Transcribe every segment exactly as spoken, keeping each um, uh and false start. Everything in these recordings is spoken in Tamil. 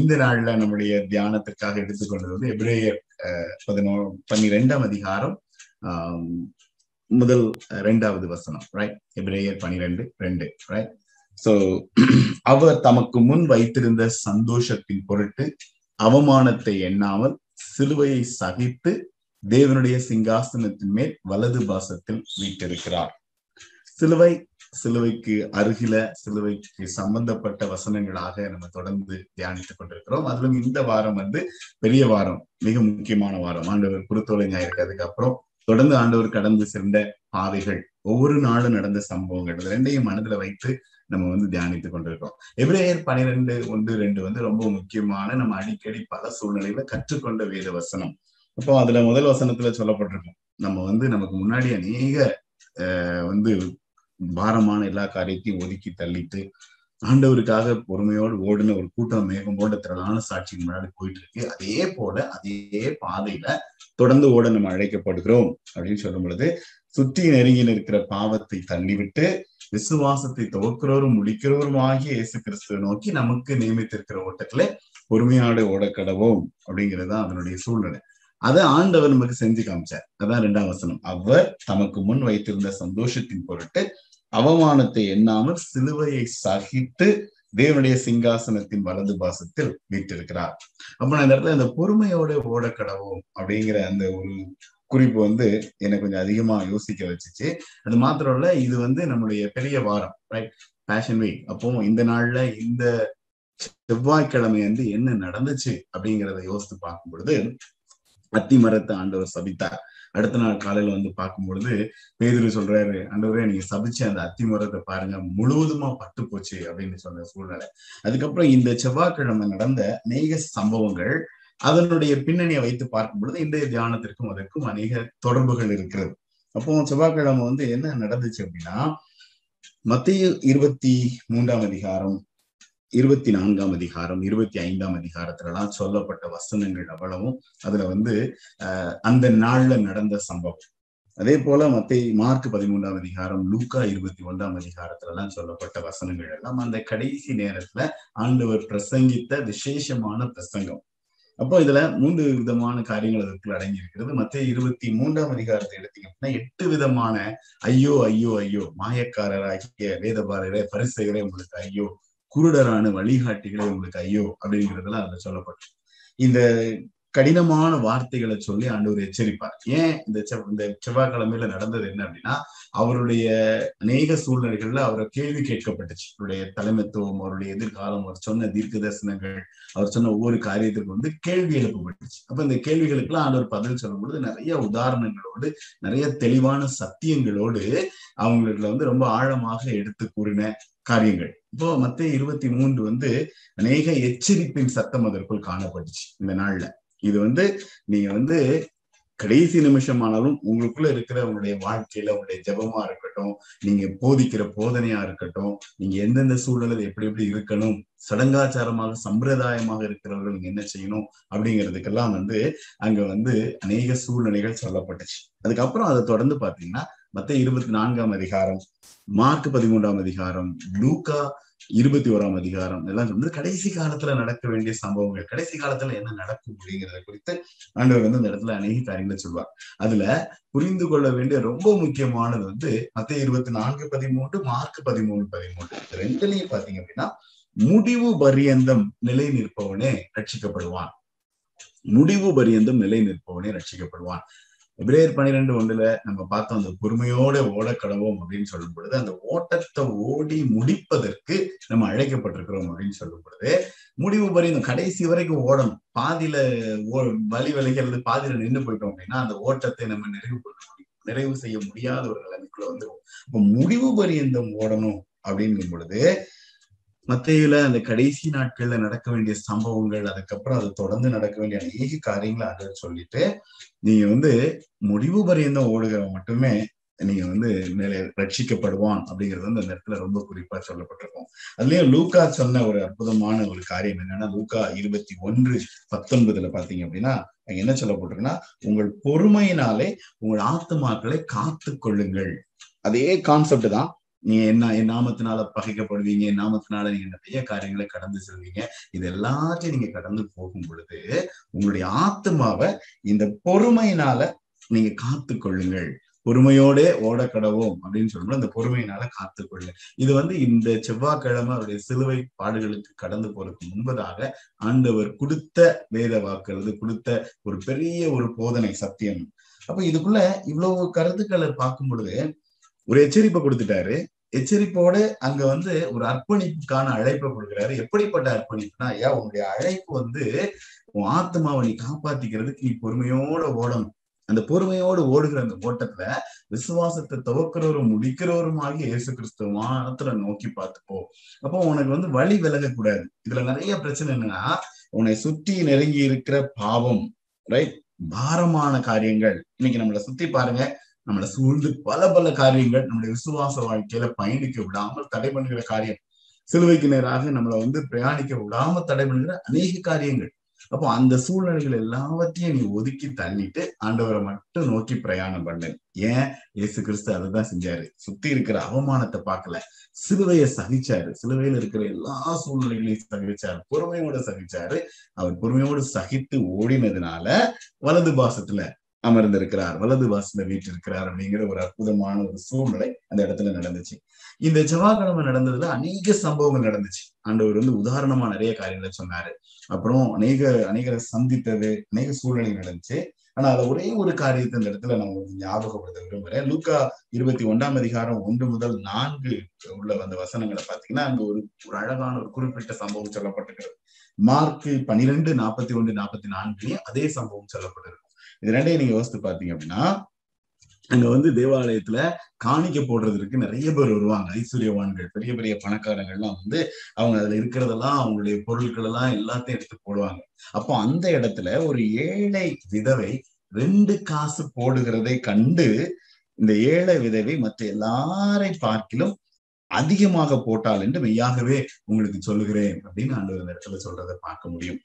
இந்த நாள்ல நம்முடைய தியானத்திற்காக எடுத்துக்கொள்வது எபிரேயர் பதினோ பன்னிரெண்டாம் அதிகாரம் ஆஹ் முதல் இரண்டாவது வசனம். ரைட், எபிரேயர் பனிரெண்டு ரெண்டு. ரைட், சோ அவர் தமக்கு முன் வைத்திருந்த சந்தோஷத்தின் பொருட்டு அவமானத்தை எண்ணாமல் சிலுவையை சகித்து தேவனுடைய சிங்காசனத்தின் மேல் வலது பாசத்தில் வீட்டிருக்கிறார். சிலுவை, சிலுவைக்கு அருகில, சிலுவைக்கு சம்பந்தப்பட்ட வசனங்களாக நம்ம தொடர்ந்து தியானித்துக் கொண்டிருக்கிறோம். அதிலும் இந்த வாரம் வந்து பெரிய வாரம், மிக முக்கியமான வாரம். ஆண்டவர் குருத்தோலை ஞாயிற்கு அதுக்கப்புறம் தொடர்ந்து ஆண்டவர் கடந்து சென்ற பாதைகள், ஒவ்வொரு நாளும் நடந்த சம்பவங்கள், இது ரெண்டையும் மனதுல வைத்து நம்ம வந்து தியானித்துக் கொண்டிருக்கோம். எபிரேயர் பனிரெண்டு ஒன்று ரெண்டு வந்து ரொம்ப முக்கியமான, நம்ம அடிக்கடி பல சூழ்நிலையில கற்றுக்கொண்ட வேத வசனம். அப்போ அதுல முதல் வசனத்துல சொல்லப்பட்டிருக்கும், நம்ம வந்து நமக்கு முன்னாடி அநேக அஹ் வந்து பாரமான எல்லா காரியத்தையும் ஒதுக்கி தள்ளிட்டு ஆண்டவருக்காக பொறுமையோடு ஓடுன ஒரு கூட்டம் மேகம் போன்ற திரளான சாட்சிக்கு முன்னாடி போயிட்டு இருக்கு. அதே போல அதே பாதையில தொடர்ந்து ஓட நம்ம அழைக்கப்படுகிறோம் அப்படின்னு சொல்லும் பொழுது, சுற்றி நெருங்கி நிற்கிற பாவத்தை தள்ளிவிட்டு விசுவாசத்தை துவக்கிறவரும் முடிக்கிறவரும் ஆகிய இயேசு கிறிஸ்துவை நோக்கி நமக்கு நியமித்திருக்கிற ஓட்டத்துல பொறுமையாடு ஓடக்கடவோம் அப்படிங்கிறதுதான் அதனுடைய சூழ்நிலை. அதை ஆண்டவர் நமக்கு செஞ்சு காமிச்சார். அதான் ரெண்டாம் வசனம், அவர் தமக்கு முன் வைத்திருந்த சந்தோஷத்தின் பொருட்டு அவமானத்தை எண்ணாமல் சிலுவையை சகித்து தேவனுடைய சிங்காசனத்தின் வலது பாசத்தில் வீட்டிருக்கிறார். அப்ப நான் இந்த இடத்துல இந்த பொறுமையோட ஓடக்கடவோம் அப்படிங்கிற அந்த ஒரு குறிப்பு வந்து என்னை கொஞ்சம் அதிகமா யோசிக்க வச்சுச்சு. அது மாத்திரம் இல்ல, இது வந்து நம்முடைய பெரிய வாரம், ரைட், பேஷன் வீக். அப்போ இந்த நாள்ல இந்த செவ்வாய்க்கிழமை வந்து என்ன நடந்துச்சு அப்படிங்கிறத யோசித்து பார்க்கும் பொழுது, அத்தி மரத்தை ஆண்டவர் சபித்தார். அடுத்த நாள் காலையில வந்து பார்க்கும் பொழுது பேதுரு சொல்றாரு, ஆண்டவரே நீங்க சபிச்சு அந்த அத்தி மரத்தை பாருங்க, முழுவதுமா பட்டு போச்சு அப்படின்னு சொன்ன சூழ்நிலை. அதுக்கப்புறம் இந்த செவ்வாய்க்கிழமை நடந்த அநேக சம்பவங்கள், அதனுடைய பின்னணியை வைத்து பார்க்கும் பொழுது இன்றைய தியானத்திற்கும் அதற்கும் அநேக தொடர்புகள் இருக்கிறது. அப்போ செவ்வாய்க்கிழமை வந்து என்ன நடந்துச்சு அப்படின்னா, மத்தேயு இருபத்தி மூன்றாம் அதிகாரம், இருபத்தி நான்காம் அதிகாரம், இருபத்தி ஐந்தாம் அதிகாரத்துலலாம் சொல்லப்பட்ட வசனங்கள் அவ்வளவும் அதுல வந்து அஹ் அந்த நாள்ல நடந்த சம்பவம். அதே போல மத்தேயு மார்க் பதிமூன்றாம் அதிகாரம், லூக்கா இருபத்தி ஒன்றாம் அதிகாரத்துல எல்லாம் சொல்லப்பட்ட வசனங்கள் எல்லாம் அந்த கடைசி நேரத்துல ஆண்டவர் பிரசங்கித்த விசேஷமான பிரசங்கம். அப்போ இதுல மூன்று விதமான காரியங்கள் அதற்குள் அடங்கி இருக்கிறது. மத்தேயு இருபத்தி மூன்றாம் அதிகாரத்தை எடுத்தீங்க அப்படின்னா எட்டு விதமான ஐயோ ஐயோ ஐயோ, மாயக்காரராகிய வேதபாரரே பரிசேயரே உங்களுக்கு ஐயோ, குருடரான வழிகாட்டிகளே உங்களுக்கு ஐயோ அப்படிங்கிறதுலாம் அதுல சொல்லப்பட்டு இந்த கடினமான வார்த்தைகளை சொல்லி ஆண்டவர் எச்சரிப்பார். ஏன் இந்த செவ் இந்த செவ்வாய்க்கிழமையில நடந்தது என்ன அப்படின்னா, அவருடைய அநேக சூழ்நிலைகள்ல அவரை கேள்வி கேட்கப்பட்டுச்சு. அவருடைய தலைமைத்துவம், அவருடைய எதிர்காலம், அவர் சொன்ன தீர்க்க தரிசனங்கள், அவர் சொன்ன ஒவ்வொரு காரியத்திற்கும் வந்து கேள்வி எழுப்பப்பட்டுச்சு. அப்ப இந்த கேள்விகளுக்கெல்லாம் ஆண்டவர் பதில் சொல்லும் பொழுது நிறைய உதாரணங்களோடு, நிறைய தெளிவான சத்தியங்களோடு அவங்களுக்குள்ள வந்து ரொம்ப ஆழமாக எடுத்து கூறின காரியங்கள். இப்போ மத்தேயு இருபத்தி மூன்று வந்து அநேக எச்சரிப்பின் சத்தம் அதற்குள் காணப்பட்டுச்சு. இந்த நாள்ல இது வந்து நீங்க வந்து கடைசி நிமிஷமானாலும் உங்களுக்குள்ள இருக்கிற உங்களுடைய வாழ்க்கையில உங்களுடைய ஜபமா இருக்கட்டும், நீங்க போதிக்கிற போதனையா இருக்கட்டும், நீங்க எந்தெந்த சூழலில் எப்படி எப்படி இருக்கணும், சடங்காச்சாரமாக சம்பிரதாயமாக இருக்கிறவர்கள் நீங்க என்ன செய்யணும் அப்படிங்கிறதுக்கெல்லாம் வந்து அங்க வந்து அநேக சூழ்நிலைகள் சொல்லப்பட்டுச்சு. அதுக்கப்புறம் அதை தொடர்ந்து பாத்தீங்கன்னா மத்தேயு இருபத்தி நான்காம் அதிகாரம், மார்க் பதிமூன்றாம் அதிகாரம், லூக்கா இருபத்தி ஓராம் அதிகாரம் எல்லாம் வந்து கடைசி காலத்துல நடக்க வேண்டிய சம்பவங்கள், கடைசி காலத்துல என்ன நடக்கும் அப்படிங்கிறத குறித்து ஆண்டவர் வந்து அந்த இடத்துல அநேக காரியங்களை சொல்வார். அதுல புரிந்து கொள்ள வேண்டிய ரொம்ப முக்கியமானது வந்து மத்தேயு இருபத்தி நான்கு பதிமூன்று, மார்க் பதிமூணு பதிமூன்று ரெண்டுலையும் பாத்தீங்க அப்படின்னா, முடிவு பரியந்தம் நிலை நிற்பவனே ரட்சிக்கப்படுவான், முடிவு பரியந்தம் நிலை நிற்பவனே ரட்சிக்கப்படுவான். எபிரேயர் பனிரெண்டு ஒன்றுல நம்ம பார்த்தோம், அந்த பொறுமையோட ஓடக்கடவோம் அப்படின்னு சொல்லும் பொழுது அந்த ஓட்டத்தை ஓடி முடிப்பதற்கு நம்ம அழைக்கப்பட்டிருக்கிறோம் அப்படின்னு சொல்லும் பொழுது, முடிவு பரியந்தம் கடைசி வரைக்கும் ஓடணும். பாதியில ஓ வலி விலகிறது, பாதியில நின்று போயிட்டோம் அப்படின்னா அந்த ஓட்டத்தை நம்ம நிறைவு நிறைவு செய்ய முடியாத ஒரு நிலைமைக்குள்ள வந்துடும். இப்போ முடிவு பரியந்தம் ஓடணும் அப்படிங்கும் பொழுது மத்தேயுல அந்த கடைசி நாட்கள்ல நடக்க வேண்டிய சம்பவங்கள், அதுக்கப்புறம் அது தொடர்ந்து நடக்க வேண்டிய அநேக காரியங்களை ஆண்டவர் சொல்லிட்டு, நீங்க வந்து முடிவு பரியந்தம் ஓடுகிறவங்க மட்டுமே நீங்க வந்து நிலை ரட்சிக்கப்படுவான் அப்படிங்கிறது வந்து அந்த இடத்துல ரொம்ப குறிப்பா சொல்லப்பட்டிருக்கும். அதுலயும் லூக்கா சொன்ன ஒரு அற்புதமான ஒரு காரியம் என்னன்னா, லூக்கா இருபத்தி ஒன்று பத்தொன்பதுல பாத்தீங்க அப்படின்னா அங்க என்ன சொல்லப்பட்டிருக்குன்னா, உங்கள் பொறுமையினாலே உங்கள் ஆத்துமாக்களை காத்து கொள்ளுங்கள். அதே கான்செப்ட் தான் நீங்க என்ன என் நாமத்தினால பகைக்கப்படுவீங்க, என் நாமத்தினால நீங்க நிறைய காரியங்களை கடந்து செல்வீங்க. இது எல்லாத்தையும் நீங்க கடந்து போகும் பொழுது உங்களுடைய ஆத்மாவை இந்த பொறுமையினால நீங்க காத்து கொள்ளுங்கள். பொறுமையோட ஓட கடவோம் அப்படின்னு சொல்லும்போது அந்த பொறுமையினால காத்துக்கொள்ள. இது வந்து இந்த செவ்வாய்க்கிழமை அவருடைய சிலுவை பாடுகளுக்கு கடந்து போறதுக்கு முன்பதாக ஆண்டவர் கொடுத்த வேத வாக்கு, கொடுத்த ஒரு பெரிய ஒரு போதனை சத்தியம். அப்ப இதுக்குள்ள இவ்வளவு கருத்துக்களை பார்க்கும் பொழுது ஒரு எச்சரிப்பை கொடுத்துட்டாரு. எச்சரிப்போடு அங்க வந்து ஒரு அர்ப்பணிப்புக்கான அழைப்பை கொடுக்குறாரு. எப்படிப்பட்ட அர்ப்பணிப்புனா, ஐயா உங்களுடைய அழைப்பு வந்து உன் ஆத்மாவை நீ காப்பாத்திக்கிறதுக்கு நீ பொறுமையோட ஓடணும். அந்த பொறுமையோடு ஓடுகிற அந்த ஓட்டத்துல விசுவாசத்தை துவக்கிறவரும் முடிக்கிறவரும் ஆகிய இயேசு கிறிஸ்துவ மாத்திர நோக்கி பார்த்துப்போ. அப்போ உனக்கு வந்து வழி விலக கூடாது. இதுல நிறைய பிரச்சனை என்னன்னா, உன்னை சுற்றி நெருங்கி இருக்கிற பாவம், ரைட், பாரமான காரியங்கள். இன்னைக்கு நம்மளை சுத்தி பாருங்க, நம்மளை சூழ்ந்து பல பல காரியங்கள் நம்மளுடைய விசுவாச வாழ்க்கையில பயணிக்க விடாமல் தடை பண்ணுகிற காரியம், சிலுவைக்கு நேராக நம்மளை வந்து பிரயாணிக்க விடாம தடை பண்ணுகிற அநேக காரியங்கள். அப்போ அந்த சூழ்நிலைகள் எல்லாவற்றையும் நீ ஒதுக்கி தள்ளிட்டு ஆண்டவரை மட்டும் நோக்கி பிரயாணம் பண்ணு. ஏன் இயேசு கிறிஸ்து அதைதான் செஞ்சாரு. சுத்தி இருக்கிற அவமானத்தை பார்க்கல, சிலுவையை சகிச்சாரு. சிலுவையில இருக்கிற எல்லா சூழ்நிலைகளையும் சகிச்சாரு, பொறுமையோட சகிச்சாரு. அவர் பொறுமையோடு சகித்து ஓடினதுனால வலது பாசத்துல அமர்ந்திருக்கிறார், வலது பாசத்துல வீட்டிருக்கிறார் அப்படிங்கிற ஒரு அற்புதமான ஒரு சூழ்நிலை அந்த இடத்துல நடந்துச்சு. இந்த செவ்வாய்க்கிழமை நடந்ததுல அநேக சம்பவங்கள் நடந்துச்சு. ஆண்டவர் வந்து உதாரணமா நிறைய காரியங்களை சொன்னாரு. அப்புறம் அநேக அநேகரை சந்தித்தது, அநேக சூழ்நிலை நடந்துச்சு. ஆனா அதுல ஒரே ஒரு காரியத்தை இந்த இடத்துல நான் உங்களுக்கு ஞாபகப்படுத்த விரும்புறேன். லூக்கா இருபத்தி ஒன்றாம் அதிகாரம் ஒன்று முதல் நான்கு உள்ள அந்த வசனங்களை பாத்தீங்கன்னா அங்க ஒரு ஒரு அழகான ஒரு குறிப்பிட்ட சம்பவம் சொல்லப்பட்டிருக்கிறது. மார்க்கு பன்னிரெண்டு நாற்பத்தி ஒன்று நாற்பத்தி நான்குலயும் அதே சம்பவம் சொல்லப்பட்டிருக்கும். இது ரெண்டையும் நீங்க யோசித்து பாத்தீங்க அப்படின்னா, அங்க வந்து தேவாலயத்துல காணிக்க போடுறதுக்கு நிறைய பேர் வருவாங்க. ஐஸ்வர்யவான்கள், பெரிய பெரிய பணக்காரங்கள்லாம் வந்து அவங்க அதுல இருக்கிறதெல்லாம், அவங்களுடைய பொருட்கள் எல்லாம் எல்லாத்தையும் எடுத்து போடுவாங்க. அப்போ அந்த இடத்துல ஒரு ஏழை விதவை ரெண்டு காசு போடுகிறதை கண்டு இந்த ஏழை விதவை மற்ற எல்லாரை பார்க்கிலும் அதிகமாக போட்டால் என்று மெய்யாகவே உங்களுக்கு சொல்லுகிறேன் அப்படின்னு ஆண்டவர் அந்த இடத்துல சொல்றதை பார்க்க முடியும்.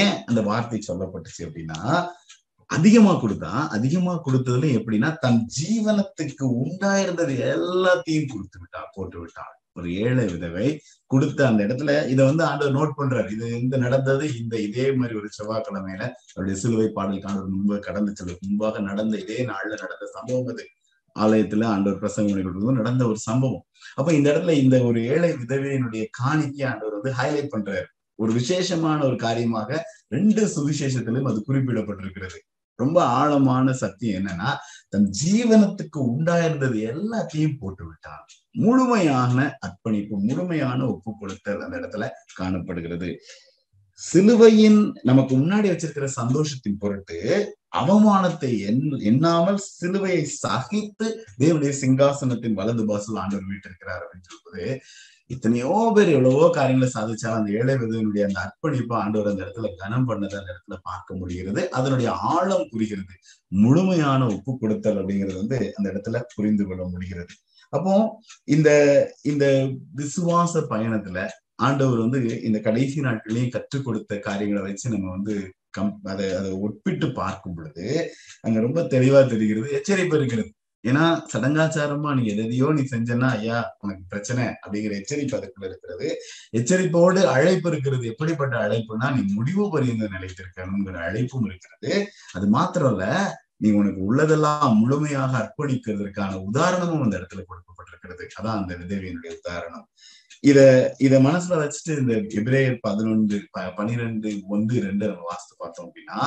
ஏன் அந்த வார்த்தை சொல்லப்பட்டுச்சு அப்படின்னா, அதிகமா கொடுத்தா, அதிகமா கொடுத்ததுல எப்படின்னா தன் ஜீவனத்துக்கு உண்டாயிருந்தது எல்லாத்தையும் கொடுத்து விட்டா, போட்டு விட்டா. ஒரு ஏழை விதவை கொடுத்த அந்த இடத்துல இதை வந்து ஆண்டவர் நோட் பண்றாரு. இது இந்த நடந்தது இந்த இதே மாதிரி ஒரு செவ்வாய்க்கிழமையில அவருடைய சிலுவை பாடலுக்கான ஒரு முன்பு கடந்து செல்ல முன்பாக நடந்த இதே நாள்ல நடந்த சம்பவம். அது ஆலயத்துல ஆண்டவர் பிரசங்கம் கொடுத்ததும் நடந்த ஒரு சம்பவம். அப்ப இந்த இடத்துல இந்த ஒரு ஏழை விதவையினுடைய காணிக்கை ஆண்டவர் வந்து ஹைலைட் பண்றாரு. ஒரு விசேஷமான ஒரு காரியமாக ரெண்டு சுவிசேஷத்திலும் அது குறிப்பிடப்பட்டிருக்கிறது. ரொம்ப ஆழமான சத்தியம் என்னன்னா, தன் ஜீவனத்துக்கு உண்டாயிருந்தது எல்லாத்தையும் போட்டு விட்டான். முழுமையான அர்ப்பணிப்பு, முழுமையான ஒப்பு கொடுத்தல் அந்த இடத்துல காணப்படுகிறது. சிலுவையின் நமக்கு முன்னாடி வச்சிருக்கிற சந்தோஷத்தின் பொருட்டு அவமானத்தை எண்ணாமல் சிலுவையை சகித்து தேவனுடைய சிங்காசனத்தின் வலது பாசல் ஆண்டவர் வீட்டிருக்கிறார் அப்படின்னு சொல்லும்போது, இத்தனையோ பேர் எவ்வளவோ காரியங்களை சாதிச்சாலும் அந்த ஏழை விதவையினுடைய அந்த அர்ப்பணிப்பை ஆண்டவர் அந்த இடத்துல கனம் பண்ணதை அந்த இடத்துல பார்க்க முடிகிறது. அதனுடைய ஆழம் புரிகிறது. முழுமையான ஒப்பு கொடுத்தல் அப்படிங்கிறது வந்து அந்த இடத்துல புரிந்து கொள்ள முடிகிறது. அப்போ இந்த இந்த விசுவாச பயணத்துல ஆண்டவர் வந்து இந்த கடைசி நாட்களையும் கற்றுக் கொடுத்த காரியங்களை வச்சு நம்ம வந்து கம் அதை அதை ஒப்பிட்டு பார்க்கும் பொழுது அங்க ரொம்ப தெளிவா தெரிகிறது, எச்சரிப்பு இருக்கிறது. ஏன்னா சடங்காச்சாரமா நீ எதையோ நீ செஞ்சன்னா ஐயா உனக்கு பிரச்சனை அப்படிங்கிற எச்சரிப்பு அதுக்குள்ள இருக்கிறது. எச்சரிப்போடு அழைப்பு இருக்கிறது. எப்படிப்பட்ட அழைப்புனா, நீ முடிவு பரியந்த நிலைத்திருக்கணுங்கிற அழைப்பும் இருக்கிறது. அது மாத்திரம் இல்ல, நீ உனக்கு உள்ளதெல்லாம் முழுமையாக அர்ப்பணிக்கிறதுக்கான உதாரணமும் அந்த இடத்துல கொடுக்கப்பட்டிருக்கிறது. அதான் அந்த விதவையினுடைய உதாரணம். இத இத மனசுல வச்சுட்டு இந்த எபிரேயர் பதினொன்று பனிரெண்டு ஒன்று ரெண்டு நம்ம வாசித்து பார்த்தோம் அப்படின்னா,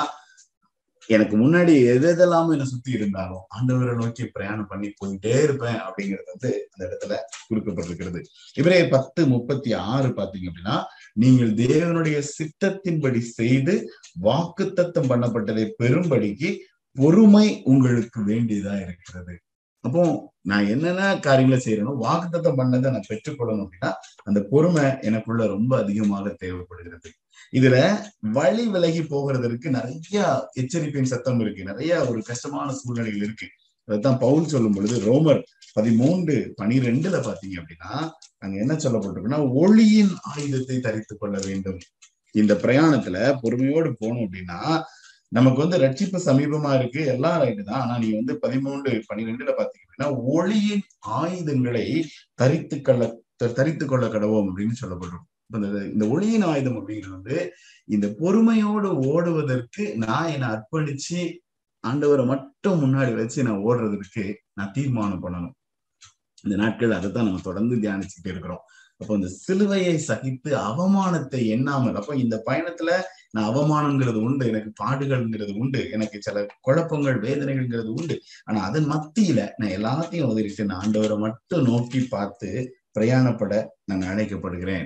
எனக்கு முன்னாடி எது எதெல்லாம என்னை சுத்தி இருந்தாலும் ஆண்டவரை நோக்கி பிரயாணம் பண்ணி போயிட்டே இருப்பேன் அப்படிங்கிறது வந்து அந்த இடத்துல குறிக்கப்பட்டிருக்கிறது. இவரே பத்து முப்பத்தி ஆறு பாத்தீங்க அப்படின்னா, நீங்கள் தேவனுடைய சித்தத்தின்படி செய்து வாக்குத்தத்தம் பண்ணப்பட்டதை பெரும்படிக்கு பொறுமை உங்களுக்கு வேண்டியதா இருக்கிறது. அப்போ நான் என்னென்ன காரியங்களை செய்யறேனோ வாக்குத்தத்தம் பண்ணதை நான் பெற்றுக்கொள்ளணும் அப்படின்னா அந்த பொறுமை எனக்குள்ள ரொம்ப அதிகமாக தேவைப்படுகிறது. இதுல வழி விலகி போகிறதற்கு நிறைய எச்சரிப்பின் சத்தம் இருக்கு, நிறைய ஒரு கஷ்டமான சூழ்நிலைகள் இருக்கு. அதைத்தான் பவுல் சொல்லும் பொழுது ரோமர் பதிமூன்று பனிரெண்டுல பாத்தீங்க அப்படின்னா அங்க என்ன சொல்லப்பட்டிருக்குன்னா, ஒளியின் ஆயுதத்தை தரித்து கொள்ள வேண்டும். இந்த பிரயாணத்துல பொறுமையோடு போனோம் அப்படின்னா நமக்கு வந்து ரட்சிப்பு சமீபமா இருக்கு, எல்லாம் ரைட்டு தான். ஆனா நீ வந்து பதிமூன்று பன்னிரெண்டுல பாத்தீங்கன்னா ஒளியின் ஆயுதங்களை தரித்து கொள்ள தரித்து கொள்ள கடவோம் அப்படின்னு சொல்லப்படுறோம். இந்த ஒளியின் ஆயுதம் அப்படிங்கிறது வந்து இந்த பொறுமையோடு ஓடுவதற்கு நான் என்னை அர்ப்பணிச்சு ஆண்டவரை மட்டும் முன்னாடி வச்சு நான் ஓடுறதுக்கு நான் தீர்மானம் பண்ணணும். இந்த நாட்கள் அதைத்தான் நம்ம தொடர்ந்து தியானிச்சுக்கிட்டு இருக்கிறோம். அப்போ இந்த சிலுவையை சகித்து அவமானத்தை எண்ணாமல், அப்போ இந்த பயணத்துல நான் அவமானங்கிறது உண்டு, எனக்கு பாடுகள்ங்கிறது உண்டு, எனக்கு சில குழப்பங்கள் வேதனைகள்ங்கிறது உண்டு. ஆனா அதன் மத்தியில நான் எல்லாத்தையும் உதறிட்டு நான் ஆண்டவரை மட்டும் நோக்கி பார்த்து பிரயாணப்பட நான் அழைக்கப்படுகிறேன்.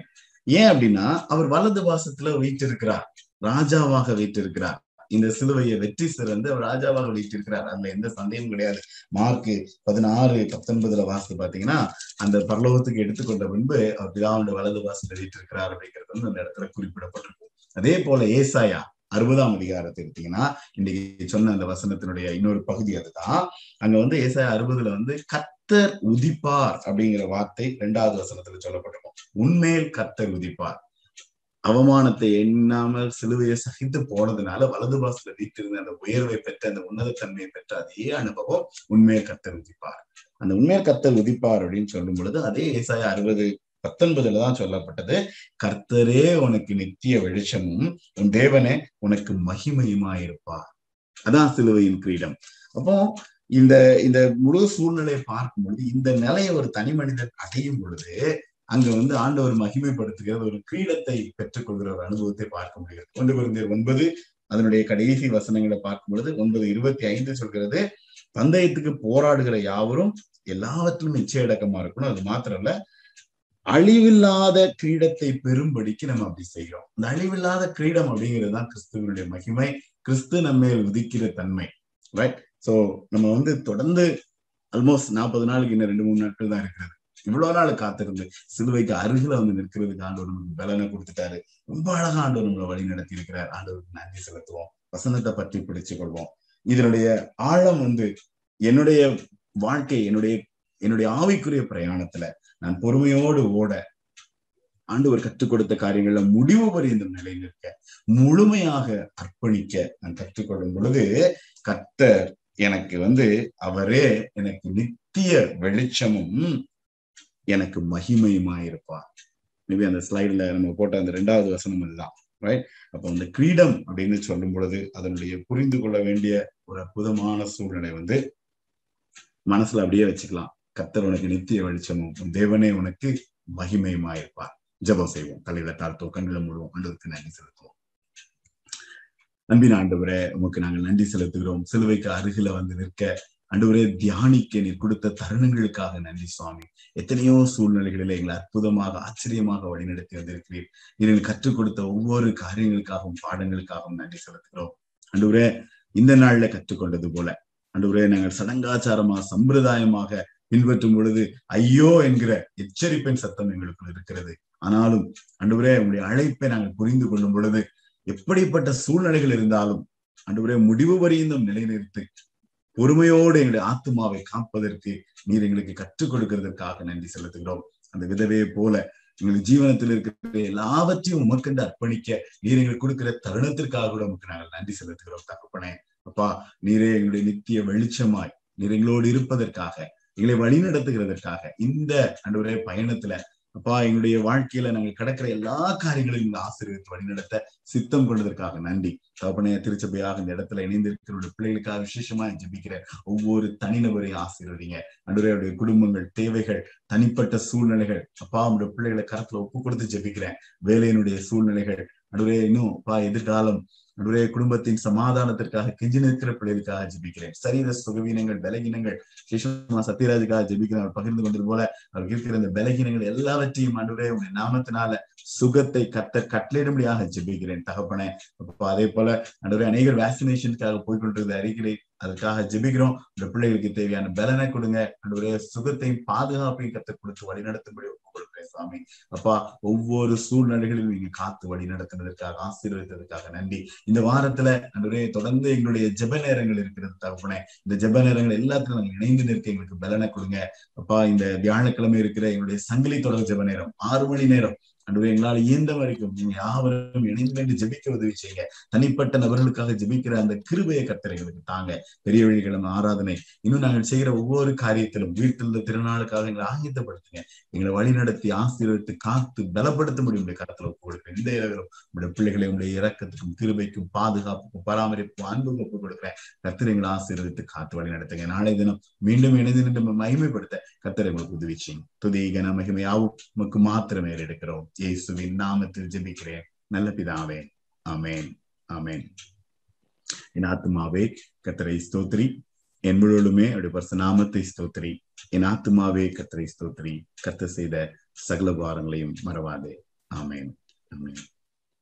ஏன் அப்படின்னா அவர் வலது பாசத்துல வீற்றிருக்கிறார், ராஜாவாக வீற்றிருக்கிறார். இந்த சிலுவையை வெற்றி சிறந்து அவர் ராஜாவாக வீற்றிருக்கிறார், அதுல எந்த சந்தேகமும் கிடையாது. மார்க்கு பதினாறு பத்தொன்பதுல வாசத்து பாத்தீங்கன்னா அந்த பரலோகத்துக்கு எடுத்துக்கொண்ட பின்பு அவர் பிதாவுடைய வலது பாசத்துல வீற்றிருக்கிறார் அப்படிங்கிறது வந்து அந்த இடத்துல குறிப்பிடப்பட்டிருக்கு. அதே போல ஏசாயா அறுபதாம் அதிகாரத்தை எடுத்தீங்கன்னா இன்னைக்கு சொன்ன அந்த வசனத்தினுடைய இன்னொரு பகுதி அதுதான். அங்க வந்து ஏசாயா அறுபதுல வந்து கர்த்தர் உதிப்பார் அப்படிங்கிற வார்த்தை இரண்டாவது வசனத்துல சொல்லப்பட்டிருக்கும். உண்மையில் கர்த்தர் உதிப்பார். அவமானத்தை எண்ணாமல் சிலுவையை சகித்து போனதுனால வலது பாசத்துல வீட்டிருந்த அந்த உயர்வை பெற்ற அந்த உன்னதத்தன்மையை பெற்ற அதே அனுபவம் உண்மையை கர்த்தர் உதிப்பார். அந்த உண்மையை கர்த்தர் உதிப்பார் அப்படின்னு சொல்லும் பொழுது அதே ஏசாயா அறுபது பத்தொன்பதுல தான் சொல்லப்பட்டது, கர்த்தரே உனக்கு நித்திய வெளிச்சமும் உன் தேவனே உனக்கு மகிமையுமாயிருப்பார். அதான் சிலுவையின் கிரீடம். அப்போ இந்த இந்த முழு சூழ்நிலையை பார்க்கும் பொழுது இந்த நிலையை ஒரு தனி மனிதன் அடையும் பொழுது அங்க வந்து ஆண்டவர் மகிமைப்படுத்துகிற ஒரு கிரீடத்தை பெற்றுக்கொள்கிற ஒரு அனுபவத்தை பார்க்க முடிகிறது. ஒன்று கொரிந்தியர் ஒன்பது அதனுடைய கடைசி வசனங்களை பார்க்கும் பொழுது ஒன்பது இருபத்தி ஐந்து சொல்கிறது, பந்தயத்துக்கு போராடுகிற யாவரும் எல்லாவற்றிலும் நிச்சயடக்கமா இருக்கணும். அது மாத்திரம் இல்ல, அழிவில்லாத கிரீடத்தை பெறும்படிக்கு நம்ம அப்படி செய்கிறோம். இந்த அழிவில்லாத கிரீடம் அப்படிங்கிறது தான் கிறிஸ்துவனுடைய மகிமை, கிறிஸ்து நம்ம உதிக்கிற தன்மை. ரைட். சோ நம்ம வந்து தொடர்ந்து ஆல்மோஸ்ட் நாற்பது நாளுக்கு இன்னும் ரெண்டு மூணு நாட்கள் தான் இருக்கிறது. இவ்வளவு நாள் காத்திருந்து சிலுவைக்கு அருகில வந்து நிற்கிறதுக்கு ஆண்டவர் நமக்கு பலனை கொடுத்துட்டாரு. ரொம்ப அழகா ஆண்டவர் நம்மளை வழி நடத்தி இருக்கிறார். ஆண்டவருக்கு நன்றி செலுத்துவோம், வசனத்தை பற்றி பிடிச்சு கொள்வோம். இதனுடைய ஆழம் வந்து என்னுடைய வாழ்க்கை, என்னுடைய என்னுடைய ஆவிக்குரிய பிரயாணத்துல நான் பொறுமையோடு ஓட, ஆண்டவர் கற்றுக் கொடுத்த காரியங்கள்ல முடிவு பரியந்தம் நிலையில் இருக்க, முழுமையாக அர்ப்பணிக்க நான் கற்றுக்கொள்ளும் பொழுது கர்த்தர் எனக்கு வந்து அவரே எனக்கு நித்திய வெளிச்சமும் எனக்கு மகிமையுமாயிருப்பார். மேபி அந்த ஸ்லைட்ல நம்ம போட்ட அந்த ரெண்டாவது வசனம் இதுதான். ரைட். அப்போ அந்த கிரீடம் அப்படின்னு சொல்லும் பொழுது அதனுடைய புரிந்து கொள்ள வேண்டிய ஒரு அற்புதமான சூழ்நிலை வந்து மனசுல அப்படியே வச்சுக்கலாம். கர்த்தர் உனக்கு நித்திய வெளிச்சமும் தேவனே உனக்கு மகிமையுமாயிருப்பார். ஜெபம் செய்வோம். தலையில தாழ்த்தோ கண்களை முழுவோம். ஆண்டவருக்கு நன்றி செலுத்துவோம். நம்பின ஆண்டவரே, உமக்கு நாங்கள் நன்றி செலுத்துகிறோம். சிலுவைக்கு அருகில வந்து நிற்க ஆண்டவரே, தியானிக்க நீர் கொடுத்த தருணங்களுக்காக நன்றி சுவாமி. எத்தனையோ சூழ்நிலைகளில் எங்களை அற்புதமாக ஆச்சரியமாக வழிநடத்தி வந்திருக்கிறீர். நீங்கள் கற்றுக் கொடுத்த ஒவ்வொரு காரியங்களுக்காகவும் பாடங்களுக்காகவும் நன்றி செலுத்துகிறோம். ஆண்டவரே, இந்த நாள்ல கற்றுக்கொண்டது போல ஆண்டவரே நாங்கள் சடங்காச்சாரமாக சம்பிரதாயமாக பின்பற்றும் பொழுது ஐயோ என்கிற எச்சரிப்பின் சத்தம் எங்களுக்குள் இருக்கிறது. ஆனாலும் ஆண்டவரே உங்களுடைய அழைப்பை நாங்கள் புரிந்து கொள்ளும் பொழுது எப்படிப்பட்ட சூழ்நிலைகள் இருந்தாலும் ஆண்டவரே முடிவு வரையும் நிலைநிறுத்தி பொறுமையோடு எங்களுடைய ஆத்மாவை காப்பதற்கு நீர் எங்களுக்கு கற்றுக் கொடுக்கிறதுக்காக நன்றி செலுத்துகிறோம். அந்த விதவையை போல எங்களுக்கு ஜீவனத்தில் இருக்கிற எல்லாவற்றையும் உமக்கண்டு அர்ப்பணிக்க நீர் எங்களுக்கு கொடுக்கிற தருணத்திற்காக கூட உமக்கு நாங்கள் நன்றி செலுத்துகிறோம் தகப்பனே. அப்பா, நீரே எங்களுடைய நித்திய வெளிச்சமாய் நீர் எங்களோடு இருப்பதற்காக எங்களை வழி நடத்துகிறதற்காக இந்த ஆண்டவரே பயணத்துல அப்பா எங்களுடைய வாழ்க்கையில நாங்கள் கிடக்கிற எல்லா காரியங்களையும் எங்களை ஆசீர்வதித்து வழிநடத்த சித்தம் கொண்டதற்காக நன்றி தகப்பனே. திருச்சபையாக இந்த இடத்துல இணைந்திருக்கிற பிள்ளைகளுக்காக விசேஷமா ஜெபிக்கிறேன். ஒவ்வொரு தனிநபரையும் ஆசீர்வதிங்க. நடுவருடைய குடும்பங்கள், தேவைகள், தனிப்பட்ட சூழ்நிலைகள் அப்பா அவருடைய பிள்ளைகளை கருத்துல ஒப்பு கொடுத்து ஜெபிக்கிறேன். வேலையினுடைய சூழ்நிலைகள் நடுவரே, இன்னும் அப்பா எதிர்காலம் நடுவரே குடும்பத்தின் சமாதானத்திற்காக கெஞ்சி நிற்கிற பிள்ளைகளுக்காக ஜெபிக்கிறேன். சரீர சுகவீனங்கள், பலகீனங்கள் விசேஷமா சத்யராஜுக்காக ஜெபிக்கிறேன். அவர் பகிர்ந்து கொண்டது போல அவர் இருக்கிற இந்த பலகீனங்கள் எல்லாவற்றையும் நடுவரே உடைய நாமத்தினால சுகத்தை கத்த கட்டளையிடும்படியாக ஜெபிக்கிறேன் தகப்பனே. அப்போ அதே போல நடுவரே அநேகர் வேக்சினேஷனுக்காக போய்கொண்டிருந்த அறிக்கை அதுக்காக ஜெபிக்கிறோம். இந்த பிள்ளைகளுக்கு தேவையான பலனை கொடுங்க. நடுவரே சுகத்தையும் பாதுகாப்பையும் கத்த கொடுத்து வழி நடத்தும்படி கொடுக்கிறேன் சுவாமி. அப்பா ஒவ்வொரு சூழ்நிலைகளிலும் நீங்க காத்து வழி நடத்துனதற்காக ஆசீர்வதித்ததற்காக நன்றி. இந்த வாரத்துல நடுவரே தொடர்ந்து எங்களுடைய ஜெப நேரங்கள் இருக்கிறது தகப்பனே. இந்த ஜெப நேரங்கள் எல்லாத்துக்கும் நாங்கள் இணைந்து நிற்க எங்களுக்கு பலனை கொடுங்க. அப்பா இந்த வியாழக்கிழமை இருக்கிற எங்களுடைய சங்கிலி தொடர் ஜெப நேரம் ஆறு மணி நேரம் ஆண்டவரே, எங்களால் இயந்த வரைக்கும் நீங்க யாவரும் இணைந்து ஜெபிக்க உதவி செய்ய, தனிப்பட்ட நபர்களுக்காக ஜெபிக்கிற அந்த கிருபையை கர்த்தர் எங்களுக்கு தாங்க. பெரிய வழிகிழமை ஆராதனை இன்னும் நாங்கள் செய்கிற ஒவ்வொரு காரியத்திலும் வீட்டிலிருந்து திருநாளுக்காக எங்களை ஆங்கித்தப்படுத்துங்க. எங்களை வழி நடத்தி ஆசீர்வதித்து காத்து பலப்படுத்த முடியும் கருத்துல ஒப்புக்கொடுக்கிறேன். இந்த இலவரும் உங்களுடைய பிள்ளைகளை உங்களுடைய இரக்கத்துக்கும் கிருபைக்கும் பாதுகாப்புக்கும் பராமரிப்பும் அன்புக்கும் ஒப்புக் கொடுக்கிறேன். கர்த்தர் எங்களை ஆசீர்வதித்து காத்து வழி நடத்துங்க. நாளை தினம் மீண்டும் இணைந்து நின்று மகிமைப்படுத்த கர்த்தர் எங்களுக்கு உதவி செய்யும். துதி கன மகிமையாவும் உமக்கு மாத்திரமே எடுக்கிறோம். இயேசுவின் நாமத்தில் ஜெபிக்கிறேன் நல்ல பிதாவே, ஆமேன், ஆமேன். என் ஆத்துமாவே கர்த்தரை ஸ்தோத்திரி, என் முழுவதுமே அவருடைய பரிசு நாமத்தை ஸ்தோத்திரி. என் ஆத்துமாவே கர்த்தரை ஸ்தோத்திரி, கர்த்தர் செய்த சகல பாரங்களையும் மறவாதே. ஆமேன், ஆமேன்.